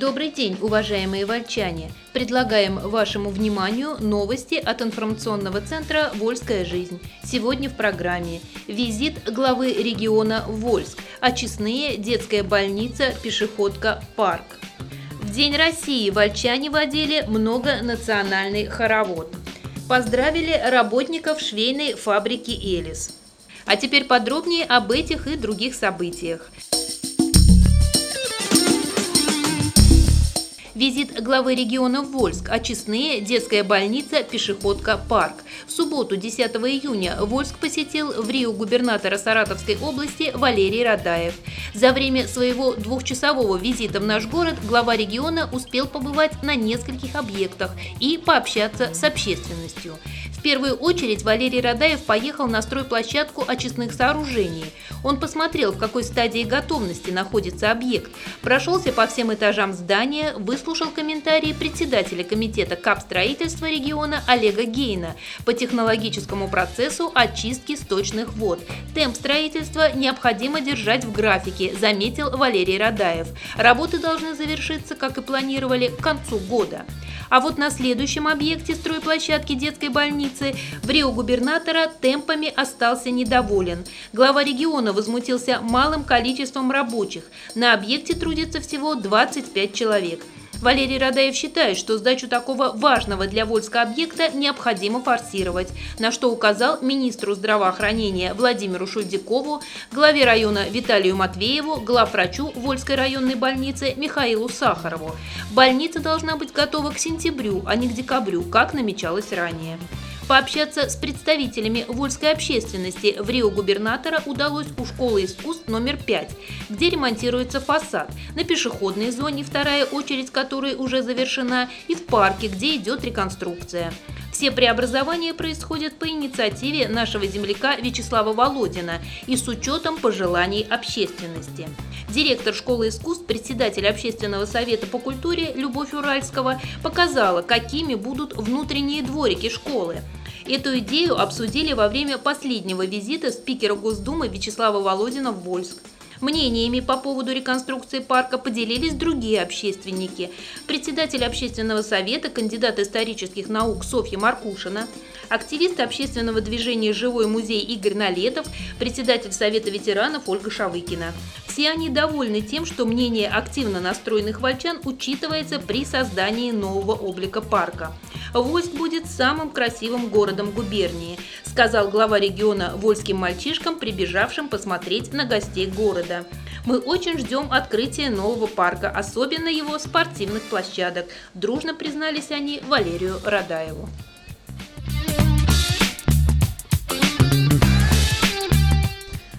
Добрый день, уважаемые вольчане! Предлагаем вашему вниманию новости от информационного центра «Вольская жизнь». Сегодня в программе визит главы региона Вольск, очистные, детская больница, пешеходка, парк. В День России вольчане водили многонациональный хоровод. Поздравили работников швейной фабрики «Элис». А теперь подробнее об этих и других событиях. Визит главы региона Вольск, очистные, детская больница, пешеходка, парк. В субботу, 10 июня, Вольск посетил в Рио губернатора Саратовской области Валерий Радаев. За время своего двухчасового визита в наш город глава региона успел побывать на нескольких объектах и пообщаться с общественностью. В первую очередь Валерий Радаев поехал на стройплощадку очистных сооружений. Он посмотрел, в какой стадии готовности находится объект, прошелся по всем этажам здания, выслушал комментарии председателя комитета капстроительства региона Олега Гейна по технологическому процессу очистки сточных вод. Темп строительства необходимо держать в графике, заметил Валерий Радаев. Работы должны завершиться, как и планировали, к концу года. А вот на следующем объекте стройплощадки детской больницы в Рио губернатора темпами остался недоволен. Глава региона возмутился малым количеством рабочих. На объекте трудится всего 25 человек. Валерий Радаев считает, что сдачу такого важного для Вольска объекта необходимо форсировать, на что указал министру здравоохранения Владимиру Шульдякову, главе района Виталию Матвееву, главврачу Вольской районной больницы Михаилу Сахарову. Больница должна быть готова к сентябрю, а не к декабрю, как намечалось ранее. Пообщаться с представителями вольской общественности в Рио губернатора удалось у школы искусств номер 5, где ремонтируется фасад, на пешеходной зоне, вторая очередь которой уже завершена, и в парке, где идет реконструкция. Все преобразования происходят по инициативе нашего земляка Вячеслава Володина и с учетом пожеланий общественности. Директор школы искусств, председатель общественного совета по культуре Любовь Уральского показала, какими будут внутренние дворики школы. Эту идею обсудили во время последнего визита спикера Госдумы Вячеслава Володина в Вольск. Мнениями по поводу реконструкции парка поделились другие общественники. Председатель общественного совета, кандидат исторических наук Софья Маркушина, активист общественного движения «Живой музей» Игорь Налетов, председатель Совета ветеранов Ольга Шавыкина. Все они довольны тем, что мнение активно настроенных вольчан учитывается при создании нового облика парка. Вольск будет самым красивым городом губернии, сказал глава региона вольским мальчишкам, прибежавшим посмотреть на гостей города. Мы очень ждем открытия нового парка, особенно его спортивных площадок, дружно признались они Валерию Радаеву.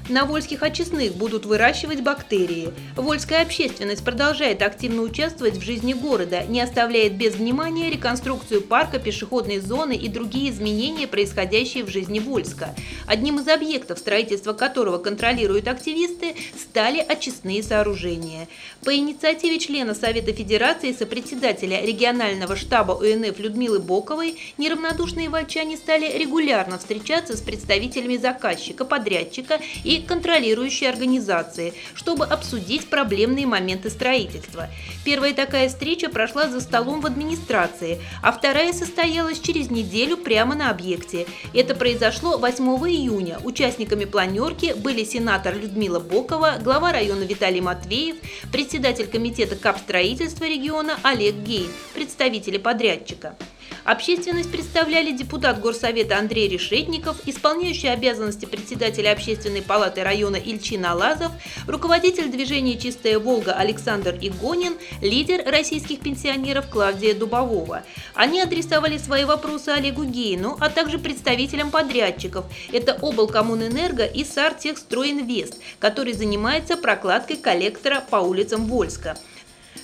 На вольских очистных будут выращивать бактерии. Вольская общественность продолжает активно участвовать в жизни города, не оставляет без внимания реконструкцию парка, пешеходной зоны и другие изменения, происходящие в жизни Вольска. Одним из объектов, строительство которого контролируют активисты, стали очистные сооружения. По инициативе члена Совета Федерации, сопредседателя регионального штаба ОНФ Людмилы Боковой, неравнодушные вольчане стали регулярно встречаться с представителями заказчика, подрядчика и контролирующие организации, чтобы обсудить проблемные моменты строительства. Первая такая встреча прошла за столом в администрации, а вторая состоялась через неделю прямо на объекте. Это произошло 8 июня. Участниками планерки были сенатор Людмила Бокова, глава района Виталий Матвеев, председатель комитета капстроительства региона Олег Гейн, представители подрядчика. Общественность представляли депутат Горсовета Андрей Решетников, исполняющий обязанности председателя общественной палаты района Ильчина Лазов, руководитель движения «Чистая Волга» Александр Игонин, лидер российских пенсионеров Клавдия Дубового. Они адресовали свои вопросы Олегу Гейну, а также представителям подрядчиков. Это Облкоммунэнерго и Сартехстройинвест, который занимается прокладкой коллектора по улицам Вольска.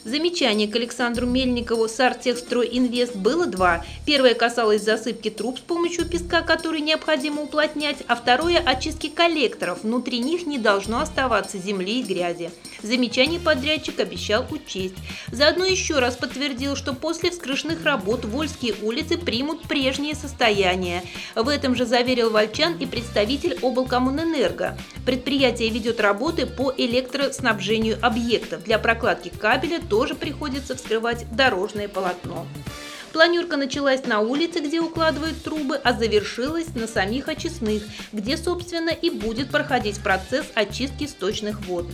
Замечаний к Александру Мельникову Сартехстройинвест было два. Первое касалось засыпки труб с помощью песка, который необходимо уплотнять, а второе – очистки коллекторов. Внутри них не должно оставаться земли и грязи. Замечание подрядчик обещал учесть. Заодно еще раз подтвердил, что после вскрышных работ вольские улицы примут прежнее состояние. В этом же заверил вольчан и представитель Облкоммунэнерго. Предприятие ведет работы по электроснабжению объектов. Для прокладки кабеля тоже приходится вскрывать дорожное полотно. Планерка началась на улице, где укладывают трубы, а завершилась на самих очистных, где, собственно, и будет проходить процесс очистки сточных вод.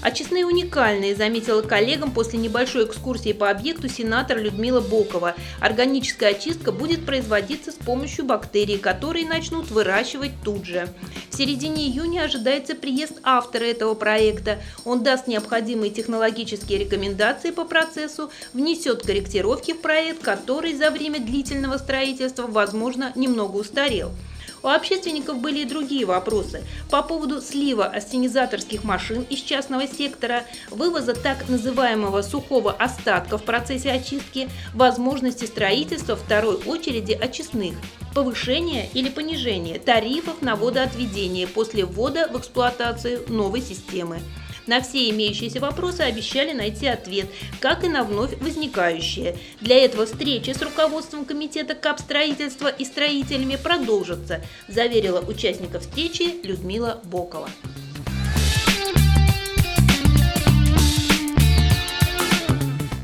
Очистные уникальные, заметила коллегам после небольшой экскурсии по объекту сенатор Людмила Бокова. Органическая очистка будет производиться с помощью бактерий, которые начнут выращивать тут же. В середине июня ожидается приезд автора этого проекта. Он даст необходимые технологические рекомендации по процессу, внесет корректировки в проект, который за время длительного строительства, возможно, немного устарел. У общественников были и другие вопросы по поводу слива ассенизаторских машин из частного сектора, вывоза так называемого сухого остатка в процессе очистки, возможности строительства второй очереди очистных, повышения или понижения тарифов на водоотведение после ввода в эксплуатацию новой системы. На все имеющиеся вопросы обещали найти ответ, как и на вновь возникающие. Для этого встречи с руководством комитета капстроительства и строителями продолжатся, заверила участников встречи Людмила Бокова.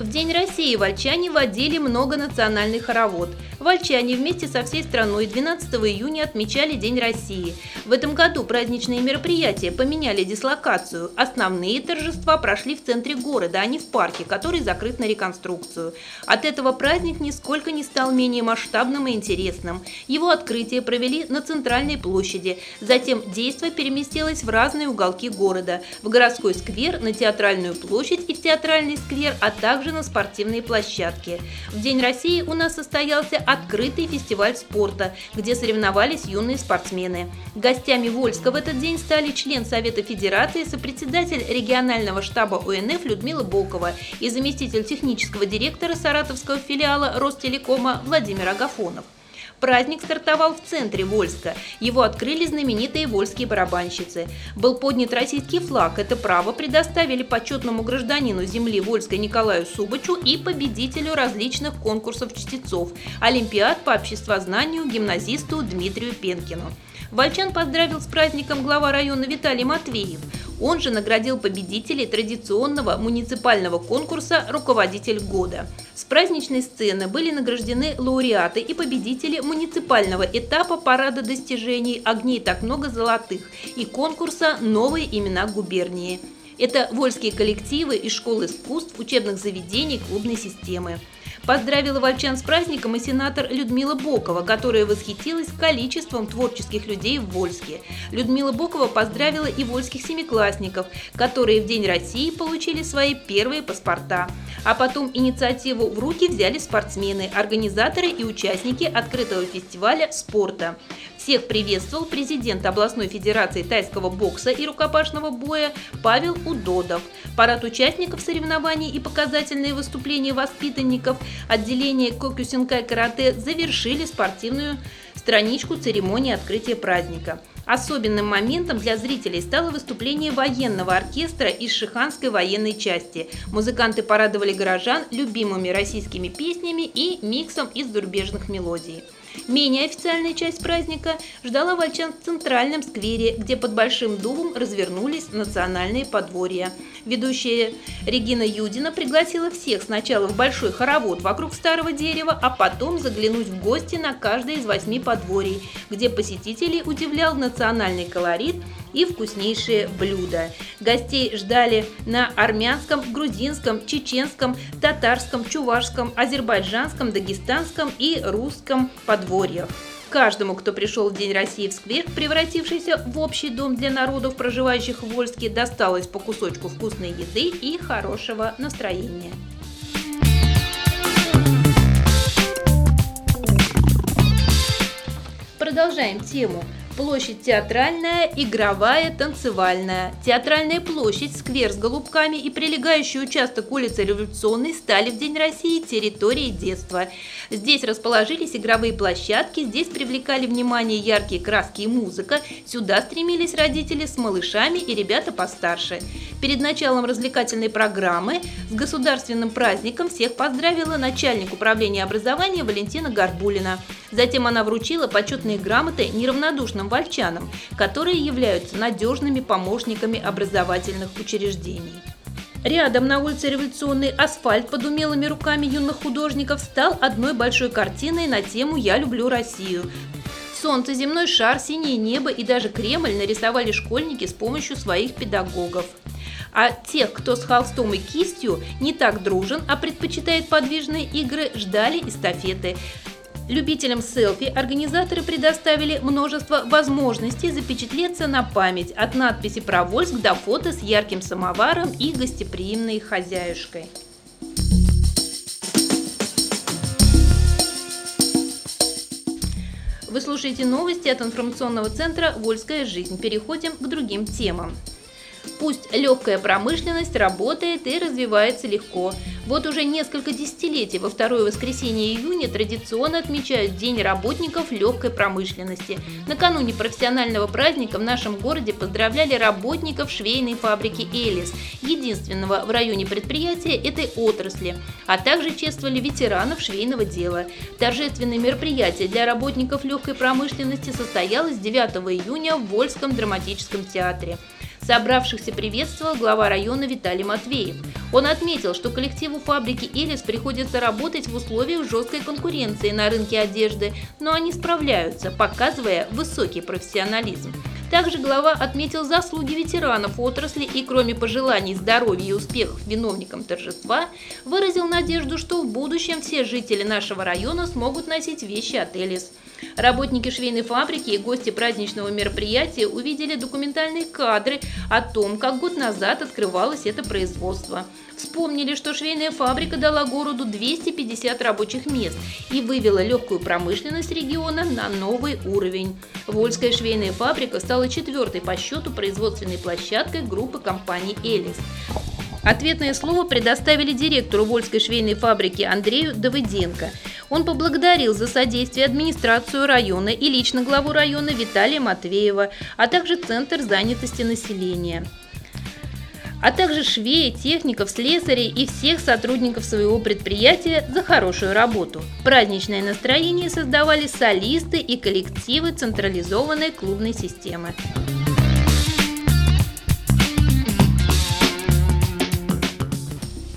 День России вольчане водили многонациональный хоровод. Вольчане вместе со всей страной 12 июня отмечали День России. В этом году праздничные мероприятия поменяли дислокацию. Основные торжества прошли в центре города, а не в парке, который закрыт на реконструкцию. От этого праздник нисколько не стал менее масштабным и интересным. Его открытие провели на центральной площади. Затем действо переместилось в разные уголки города. В городской сквер, на театральную площадь и в театральный сквер, а также на спортивные площадки. В День России у нас состоялся открытый фестиваль спорта, где соревновались юные спортсмены. Гостями Вольска в этот день стали член Совета Федерации, сопредседатель регионального штаба ОНФ Людмила Бокова и заместитель технического директора саратовского филиала Ростелекома Владимир Агафонов. Праздник стартовал в центре Вольска. Его открыли знаменитые вольские барабанщицы. Был поднят российский флаг. Это право предоставили почетному гражданину земли Вольска Николаю Субачу и победителю различных конкурсов чтецов, олимпиад по обществознанию гимназисту Дмитрию Пенкину. Вольчан поздравил с праздником глава района Виталий Матвеев. Он же наградил победителей традиционного муниципального конкурса «Руководитель года». С праздничной сцены были награждены лауреаты и победители муниципального этапа парада достижений «Огней так много золотых» и конкурса «Новые имена губернии». Это вольские коллективы из школ искусств, учебных заведений, клубной системы. Поздравила вольчан с праздником и сенатор Людмила Бокова, которая восхитилась количеством творческих людей в Вольске. Людмила Бокова поздравила и вольских семиклассников, которые в День России получили свои первые паспорта. А потом инициативу в руки взяли спортсмены, организаторы и участники открытого фестиваля спорта. Всех приветствовал президент областной федерации тайского бокса и рукопашного боя Павел Удодов. Парад участников соревнований и показательные выступления воспитанников отделение Кокусинкай каратэ завершили спортивную страничку церемонии открытия праздника. Особенным моментом для зрителей стало выступление военного оркестра из Шиханской военной части. Музыканты порадовали горожан любимыми российскими песнями и миксом из зарубежных мелодий. Менее официальная часть праздника ждала вольчан в центральном сквере, где под большим дубом развернулись национальные подворья. Ведущая Регина Юдина пригласила всех сначала в большой хоровод вокруг старого дерева, а потом заглянуть в гости на каждое из 8 подворий, где посетителей удивлял национальный колорит и вкуснейшие блюда. Гостей ждали на армянском, грузинском, чеченском, татарском, чувашском, азербайджанском, дагестанском и русском подворьях. Каждому, кто пришел в День России в сквер, превратившийся в общий дом для народов, проживающих в Вольске, досталось по кусочку вкусной еды и хорошего настроения. Продолжаем тему. Площадь театральная, игровая, танцевальная. Театральная площадь, сквер с голубками и прилегающий участок улицы Революционной стали в День России территорией детства. Здесь расположились игровые площадки, здесь привлекали внимание яркие краски и музыка. Сюда стремились родители с малышами и ребята постарше. Перед началом развлекательной программы с государственным праздником всех поздравила начальник управления образования Валентина Горбулина. Затем она вручила почетные грамоты неравнодушным вольчанам, которые являются надежными помощниками образовательных учреждений. Рядом на улице Революционной асфальт под умелыми руками юных художников стал одной большой картиной на тему «Я люблю Россию». Солнце, земной шар, синее небо и даже Кремль нарисовали школьники с помощью своих педагогов. А тех, кто с холстом и кистью не так дружен, а предпочитает подвижные игры, ждали эстафеты. Любителям селфи организаторы предоставили множество возможностей запечатлеться на память от надписи про Вольск до фото с ярким самоваром и гостеприимной хозяюшкой. Вы слушаете новости от информационного центра «Вольская жизнь». Переходим к другим темам. Пусть легкая промышленность работает и развивается легко. Вот уже несколько десятилетий во второе воскресенье июня традиционно отмечают День работников легкой промышленности. Накануне профессионального праздника в нашем городе поздравляли работников швейной фабрики «Элис», единственного в районе предприятия этой отрасли, а также чествовали ветеранов швейного дела. Торжественное мероприятие для работников легкой промышленности состоялось 9 июня в Вольском драматическом театре. Собравшихся приветствовал глава района Виталий Матвеев. Он отметил, что коллективу фабрики «Элис» приходится работать в условиях жесткой конкуренции на рынке одежды, но они справляются, показывая высокий профессионализм. Также глава отметил заслуги ветеранов отрасли и, кроме пожеланий здоровья и успехов виновникам торжества, выразил надежду, что в будущем все жители нашего района смогут носить вещи от «Элис». Работники швейной фабрики и гости праздничного мероприятия увидели документальные кадры о том, как год назад открывалось это производство. Вспомнили, что швейная фабрика дала городу 250 рабочих мест и вывела легкую промышленность региона на новый уровень. Вольская швейная фабрика стала четвертой по счету производственной площадкой группы компаний «Элис». Ответное слово предоставили директору Вольской швейной фабрики Андрею Давыденко. Он поблагодарил за содействие администрацию района и лично главу района Виталия Матвеева, а также Центр занятости населения, а также швей, техников, слесарей и всех сотрудников своего предприятия за хорошую работу. Праздничное настроение создавали солисты и коллективы централизованной клубной системы.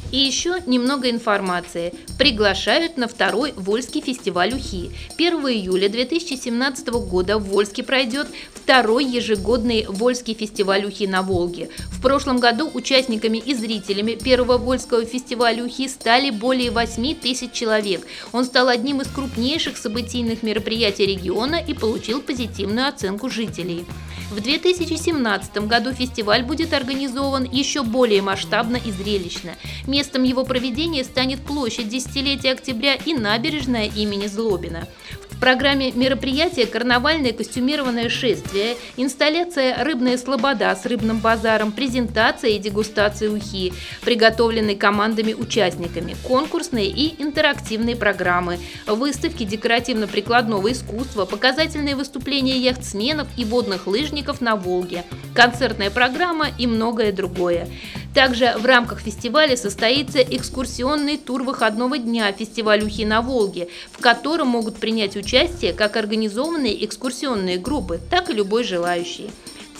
И еще немного информации. Приглашают на второй Вольский фестиваль Ухи. 1 июля 2017 года в Вольске пройдет второй ежегодный Вольский фестиваль Ухи на Волге. В прошлом году участниками и зрителями первого Вольского фестиваля Ухи стали более 8000 человек. Он стал одним из крупнейших событийных мероприятий региона и получил позитивную оценку жителей. В 2017 году фестиваль будет организован еще более масштабно и зрелищно. Местом его проведения станет площадь Десятилетия Октября и набережная имени Злобина. В программе мероприятия карнавальное костюмированное шествие, инсталляция «Рыбная слобода» с рыбным базаром, презентация и дегустация ухи, приготовленные командами-участниками, конкурсные и интерактивные программы, выставки декоративно-прикладного искусства, показательные выступления яхтсменов и водных лыжников на Волге, концертная программа и многое другое. Также в рамках фестиваля состоится экскурсионный тур выходного дня «Фестиваль Ухи на Волге», в котором могут принять участие как организованные экскурсионные группы, так и любой желающий.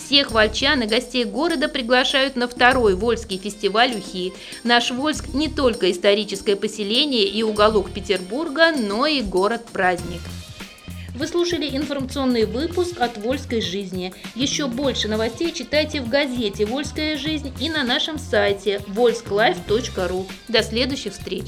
Всех вольчан и гостей города приглашают на второй Вольский фестиваль Ухи. Наш Вольск не только историческое поселение и уголок Петербурга, но и город-праздник. Вы слушали информационный выпуск от «Вольской жизни». Еще больше новостей читайте в газете «Вольская жизнь» и на нашем сайте volsklife.ru. До следующих встреч!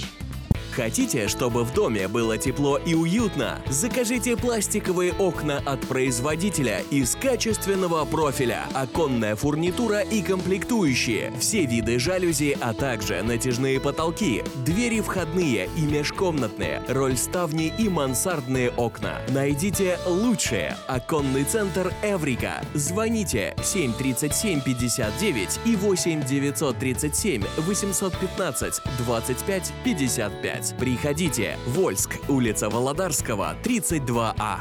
Хотите, чтобы в доме было тепло и уютно? Закажите пластиковые окна от производителя из качественного профиля, оконная фурнитура и комплектующие, все виды жалюзи, а также натяжные потолки, двери входные и межкомнатные, роль ставни и мансардные окна. Найдите лучшее. Оконный центр «Эврика». Звоните 737-59 и 8-937-815-25-55. Приходите. Вольск, улица Володарского, 32А.